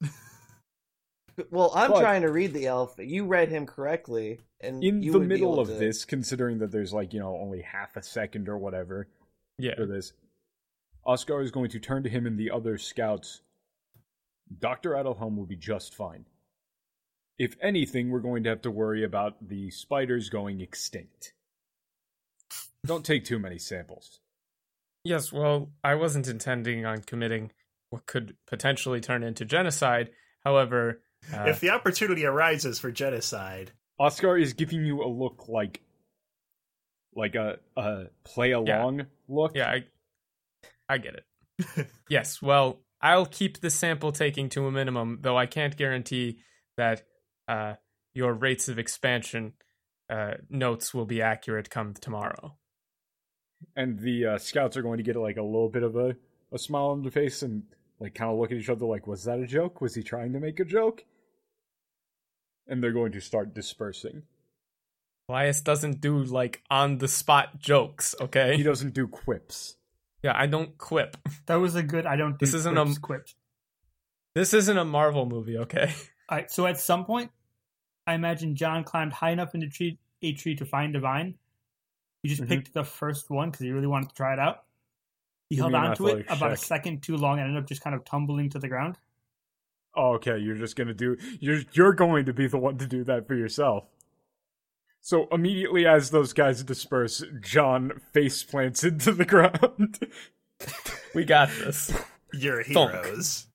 Well, I'm trying to read the elf. You read him correctly, and in you the would middle of this, considering that there's, like, you know, only half a second or whatever for this... Oscar is going to turn to him and the other scouts. Dr. Adelhelm will be just fine. If anything, we're going to have to worry about the spiders going extinct. Don't take too many samples. Yes, well, I wasn't intending on committing what could potentially turn into genocide. However... if the opportunity arises for genocide... Oscar is giving you a look like a play-along look. Yeah, I get it. Yes, well, I'll keep the sample taking to a minimum, though I can't guarantee that your rates of expansion notes will be accurate come tomorrow. And the scouts are going to get like a little bit of a smile on their face and like kind of look at each other like, was that a joke? Was he trying to make a joke? And they're going to start dispersing. Elias doesn't do like on-the-spot jokes, okay? He doesn't do quips. Yeah, I don't quip. That was a good... This isn't a Marvel movie, okay? All right, so at some point, I imagine John climbed high enough into a tree to find a vine. He just picked the first one because he really wanted to try it out. He held on to it about a second too long and ended up just kind of tumbling to the ground. Oh, okay, you're going to be the one to do that for yourself. So immediately as those guys disperse, John face plants into the ground. We got this. You're heroes.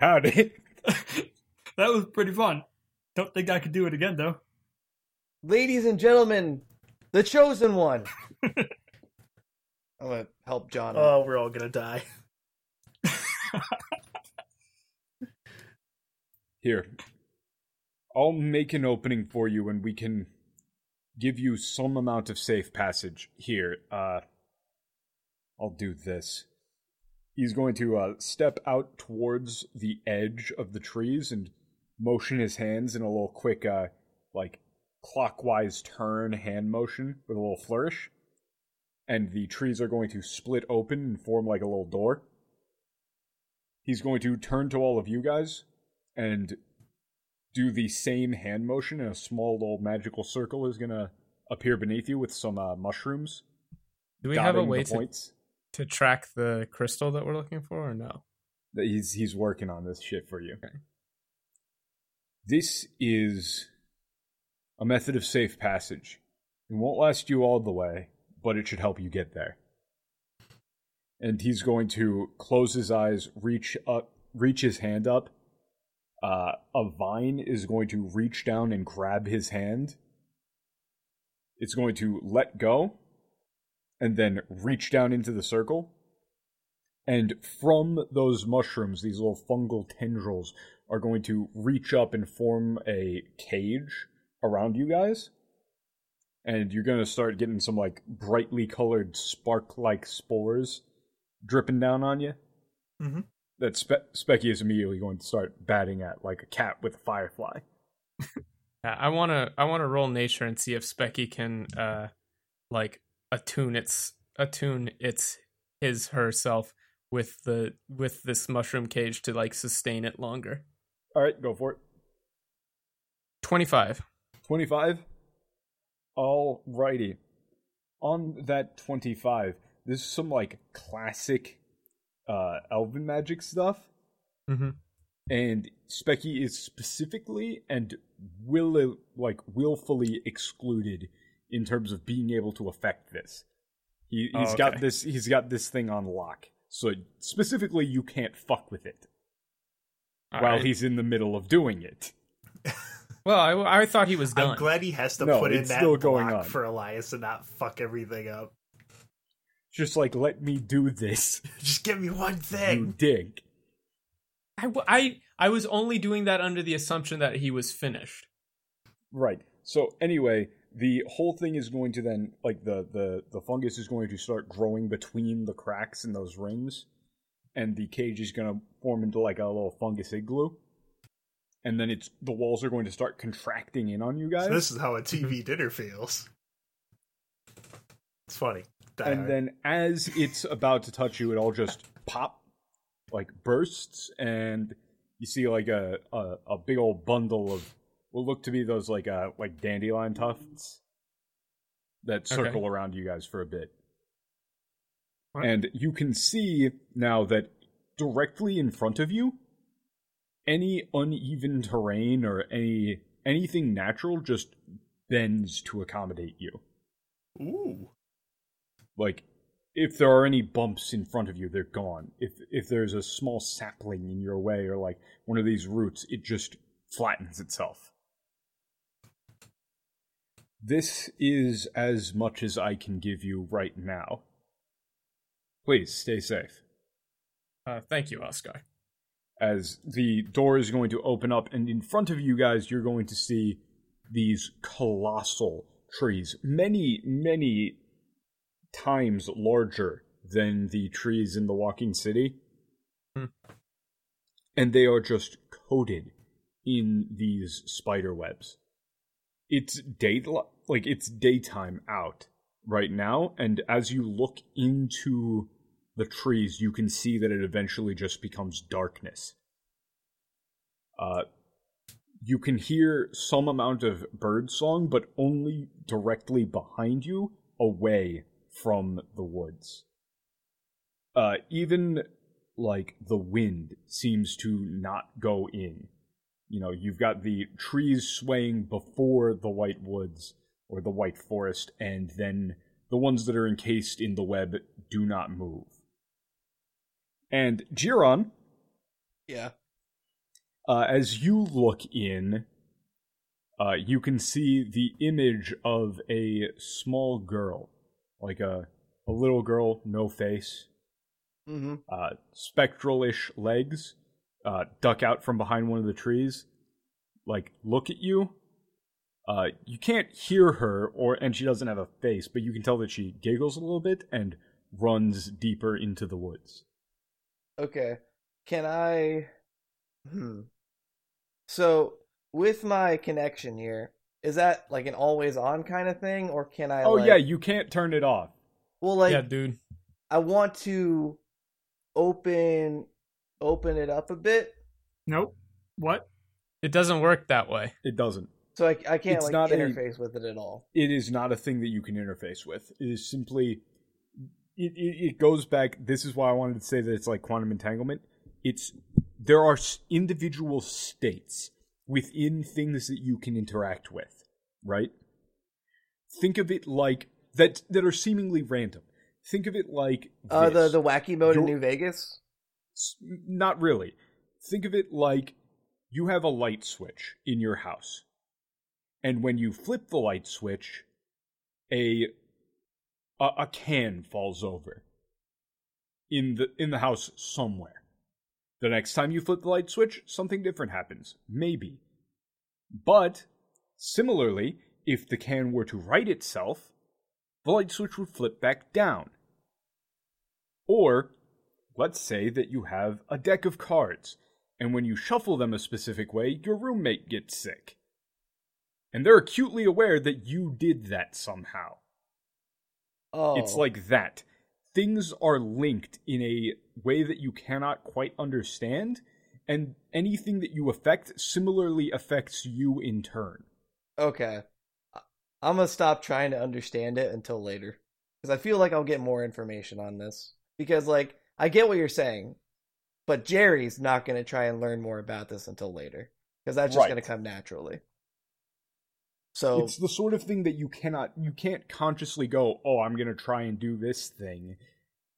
Howdy. That was pretty fun. Don't think I could do it again, though. Ladies and gentlemen, the chosen one. I'm going to help John. Oh, we're all going to die. Here. I'll make an opening for you and we can give you some amount of safe passage here. I'll do this. He's going to step out towards the edge of the trees and motion his hands in a little quick, clockwise turn hand motion with a little flourish. And the trees are going to split open and form like a little door. He's going to turn to all of you guys and do the same hand motion, and a small little magical circle is going to appear beneath you with some mushrooms. Do we have a way to track the crystal that we're looking for, or no? He's working on this shit for you. Okay. This is a method of safe passage. It won't last you all the way, but it should help you get there. And he's going to close his eyes, reach his hand up. A vine is going to reach down and grab his hand. It's going to let go and then reach down into the circle. And from those mushrooms, these little fungal tendrils are going to reach up and form a cage around you guys. And you're going to start getting some brightly colored spark-like spores dripping down on you. Mm-hmm. That Specky is immediately going to start batting at like a cat with a firefly. I want to roll nature and see if Specky can attune herself with this mushroom cage to sustain it longer. All right, go for it. 25. 25. All righty. On that 25, this is some classic elven magic stuff. Mm-hmm. And Specky is specifically and willfully excluded in terms of being able to affect this. He's got this thing on lock. So specifically you can't fuck with it. All right. He's in the middle of doing it. Well, I thought he was done. I'm glad he has to put in that block for Elias and not fuck everything up. Just let me do this. Just give me one thing. You dig. I was only doing that under the assumption that he was finished. Right. So anyway, the whole thing is going to then, the fungus is going to start growing between the cracks in those rings. And the cage is going to form into a little fungus igloo. And then the walls are going to start contracting in on you guys. So this is how a TV dinner feels. It's funny. And then as it's about to touch you, it all just pop, bursts, and you see a big old bundle of what look to be those dandelion tufts that circle around you guys for a bit. What? And you can see now that directly in front of you, any uneven terrain or anything natural just bends to accommodate you. Ooh. If there are any bumps in front of you, they're gone. If there's a small sapling in your way or, one of these roots, it just flattens itself. This is as much as I can give you right now. Please, stay safe. Thank you, Oscar. As the door is going to open up, and in front of you guys, you're going to see these colossal trees. Many, many times larger than the trees in the walking city. Hmm. And they are just coated in these spider webs. It's daytime out right now, and as you look into the trees, you can see that it eventually just becomes darkness. You can hear some amount of bird song, but only directly behind you, away from the woods. Even the wind seems to not go in. You've got the trees swaying before the white woods or the white forest, and then The ones that are encased in the web do not move. And Jiron. Yeah. As you look in, you can see the image of a small girl. Like a little girl, no face. Mm-hmm. Spectral-ish legs. Duck out from behind one of the trees. Like, look at you. You can't hear her, and she doesn't have a face, but you can tell that she giggles a little bit and runs deeper into the woods. Okay. Can I... So, with my connection here, is that like an always-on kind of thing, or can I... Oh, yeah, you can't turn it off. Well, like... Yeah, dude. I want to open it up a bit. Nope. What? It doesn't work that way. It doesn't. So I can't interface with it at all. It is not a thing that you can interface with. It is simply, it goes back. This is why I wanted to say that it's like quantum entanglement. There are individual states within things that you can interact with, right? Think of it like that are seemingly random. Think of it like the wacky mode in New Vegas. Not really. Think of it like you have a light switch in your house. And when you flip the light switch, a can falls over in the house somewhere. The next time you flip the light switch, something different happens, maybe. But similarly, if the can were to right itself, the light switch would flip back down. Or let's say that you have a deck of cards, and when you shuffle them a specific way, your roommate gets sick. And they're acutely aware that you did that somehow. Oh. It's like that. Things are linked in a way that you cannot quite understand, and anything that you affect similarly affects you in turn. Okay. I'm going to stop trying to understand it until later. Because I feel like I'll get more information on this. Because, like, I get what you're saying, but Jerry's not going to try and learn more about this until later. Because that's just going to come naturally. So it's the sort of thing that you can't consciously go, oh, I'm going to try and do this thing.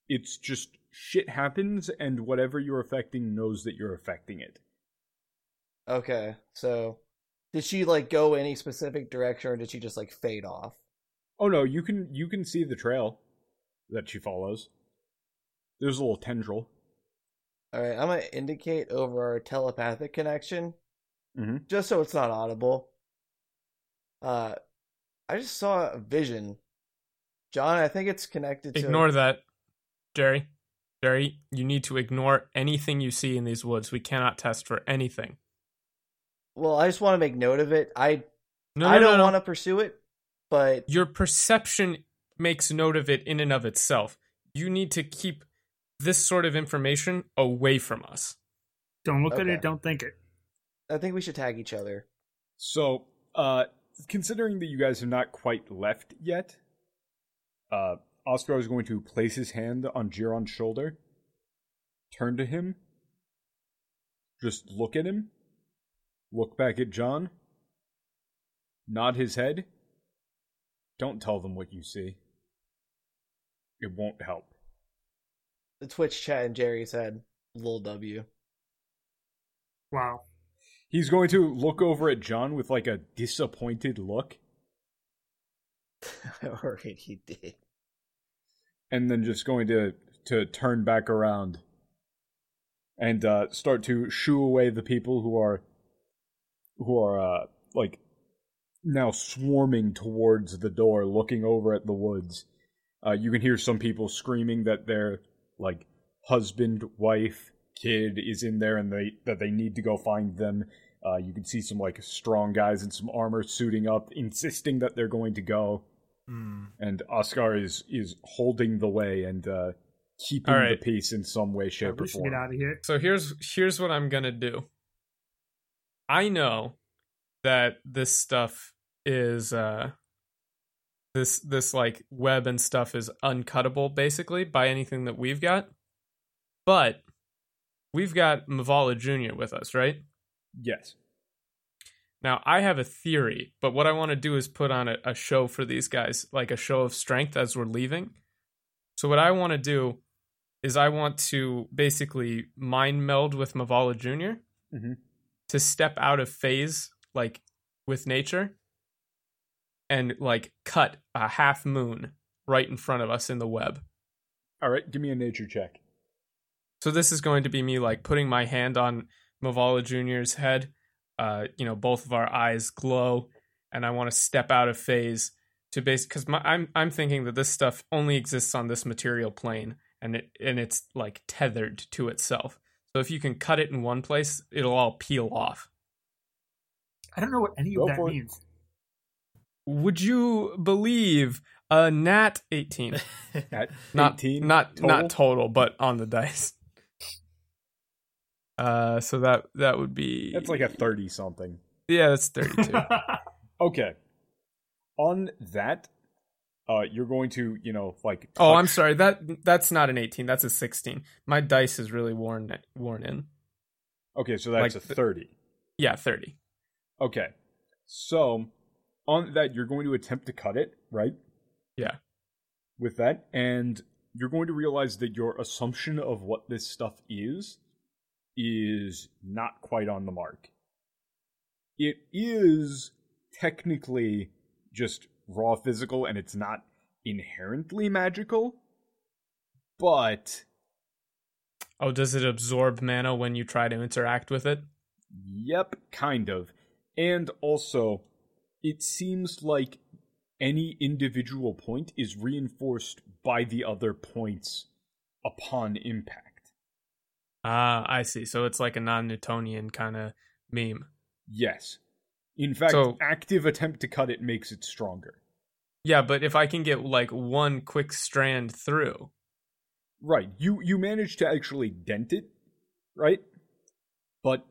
It's just shit happens, and whatever you're affecting knows that you're affecting it. Okay, so did she, like, go any specific direction, or did she just, like, fade off? Oh, no, you can see the trail that she follows. There's a little tendril. All right, I'm going to indicate over our telepathic connection, just so it's not audible. I just saw a vision. John, I think it's connected to... Ignore that, Jerry. Jerry, you need to ignore anything you see in these woods. We cannot test for anything. Well, I just want to make note of it. I don't want to pursue it, but... Your perception makes note of it in and of itself. You need to keep this sort of information away from us. Don't look at it, don't think it. I think we should tag each other. So, considering that you guys have not quite left yet, Oscar is going to place his hand on Jiron's shoulder, turn to him, just look at him, look back at John, nod his head. Don't tell them what you see. It won't help. The Twitch chat in Jerry's head, Lil W. Wow. He's going to look over at John with, like, a disappointed look. I already did. And then just going to turn back around and start to shoo away the people who are like, now swarming towards the door, looking over at the woods. You can hear some people screaming that their, like, husband, wife, kid is in there and that they need to go find them. You can see some, like, strong guys in some armor suiting up, insisting that they're going to go. Mm. And Oscar is holding the way and keeping the peace in some way, shape, or form. Get out of here. So here's what I'm gonna do. I know that this stuff is this like web and stuff is uncuttable basically by anything that we've got, but we've got Mavala Jr. with us, right? Yes. Now, I have a theory, but what I want to do is put on a show for these guys, like a show of strength as we're leaving. So what I want to do is I want to basically mind meld with Mavala Jr. Mm-hmm. to step out of phase, like, with nature and, like, cut a half moon right in front of us in the web. All right, give me a nature check. So this is going to be me, like, putting my hand on Mavala Jr.'s head. You know, both of our eyes glow, and I want to step out of phase to base, because I'm thinking that this stuff only exists on this material plane, and it's like tethered to itself. So if you can cut it in one place, it'll all peel off. I don't know what any of that means. Would you believe a nat 18? Not total, but on the dice. So that would be... That's like a 30-something. Yeah, that's 32. Okay. On that, you're going to, you know, like... Oh, I'm sorry. That's not an 18. That's a 16. My dice is really worn in. Okay, so that's like a 30. Yeah, 30. Okay. So, on that, you're going to attempt to cut it, right? Yeah. With that, and you're going to realize that your assumption of what this stuff is not quite on the mark. It is technically just raw physical, and it's not inherently magical, but... Oh, does it absorb mana when you try to interact with it? Yep, kind of. And also, it seems like any individual point is reinforced by the other points upon impact. I see. So it's like a non-Newtonian kind of meme. Yes. In fact, active attempt to cut it makes it stronger. Yeah, but if I can get like one quick strand through. Right. You manage to actually dent it, right? But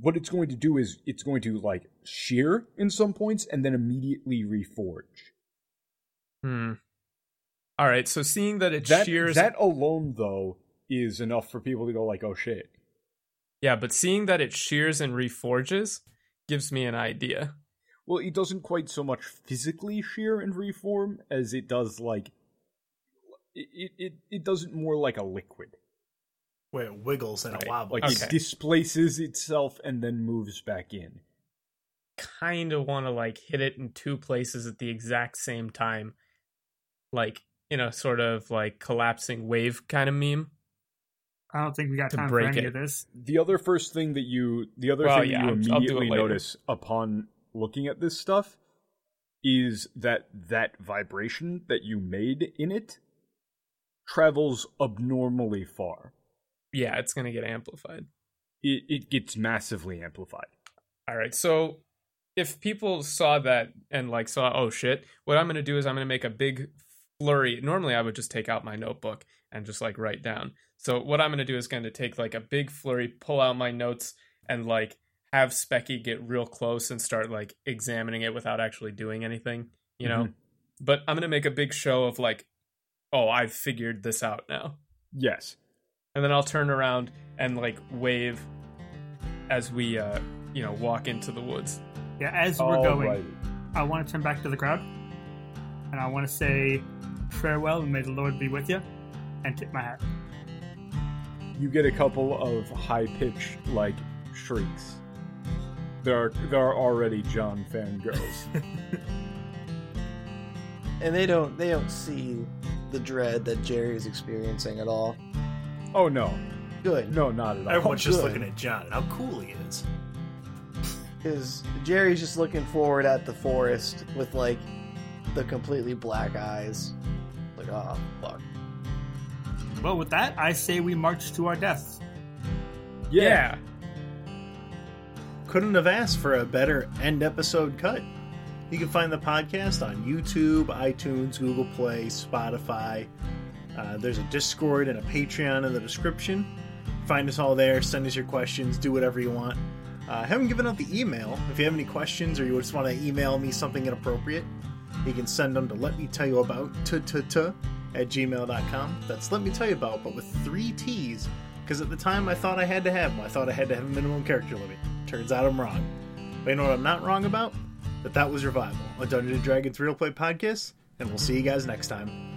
what it's going to do is it's going to like shear in some points and then immediately reforge. All right. So seeing that it shears... That alone, though... is enough for people to go like, oh shit. Yeah, but seeing that it shears and reforges gives me an idea. Well, it doesn't quite so much physically shear and reform as it does like... It does it more like a liquid. Where it wiggles and it wobbles. Like it displaces itself and then moves back in. Kind of want to like hit it in two places at the exact same time. Like in a sort of like collapsing wave kind of meme. I don't think we got time for any of this. The other thing that you immediately notice upon looking at this stuff is that vibration that you made in it travels abnormally far. Yeah, it's going to get amplified. It gets massively amplified. All right, so if people saw that and like saw, oh shit, what I'm going to do is I'm going to make a big flurry. Normally I would just take out my notebook and just like write down. So what I'm going to do is going to take like a big flurry, pull out my notes, and like have Specky get real close and start like examining it without actually doing anything, you know? But I'm going to make a big show of like, oh, I've figured this out now. Yes. And then I'll turn around and like wave as we, you know, walk into the woods. Yeah, as we're going, right. I want to turn back to the crowd and I want to say farewell and may the Lord be with you and tip my hat. You get a couple of high-pitched, like, shrieks. There are already John fangirls. And they don't see the dread that Jerry's experiencing at all. Oh, no. Good. No, not at all. Everyone's just looking at John and how cool he is. Because Jerry's just looking forward at the forest with, like, the completely black eyes. Like, oh, fuck. Well, with that, I say we march to our deaths. Yeah. Couldn't have asked for a better end episode cut. You can find the podcast on YouTube, iTunes, Google Play, Spotify. There's a Discord and a Patreon in the description. Find us all there. Send us your questions. Do whatever you want. I haven't given out the email. If you have any questions or you just want to email me something inappropriate, you can send them to letmetellyouboutt@gmail.com. That's Let Me Tell You About, but with 3 T's, because at the time I thought I had to have them. I thought I had to have a minimum character limit. Turns out I'm wrong. But you know what I'm not wrong about? That was Revival, a Dungeons & Dragons real play podcast, and we'll see you guys next time.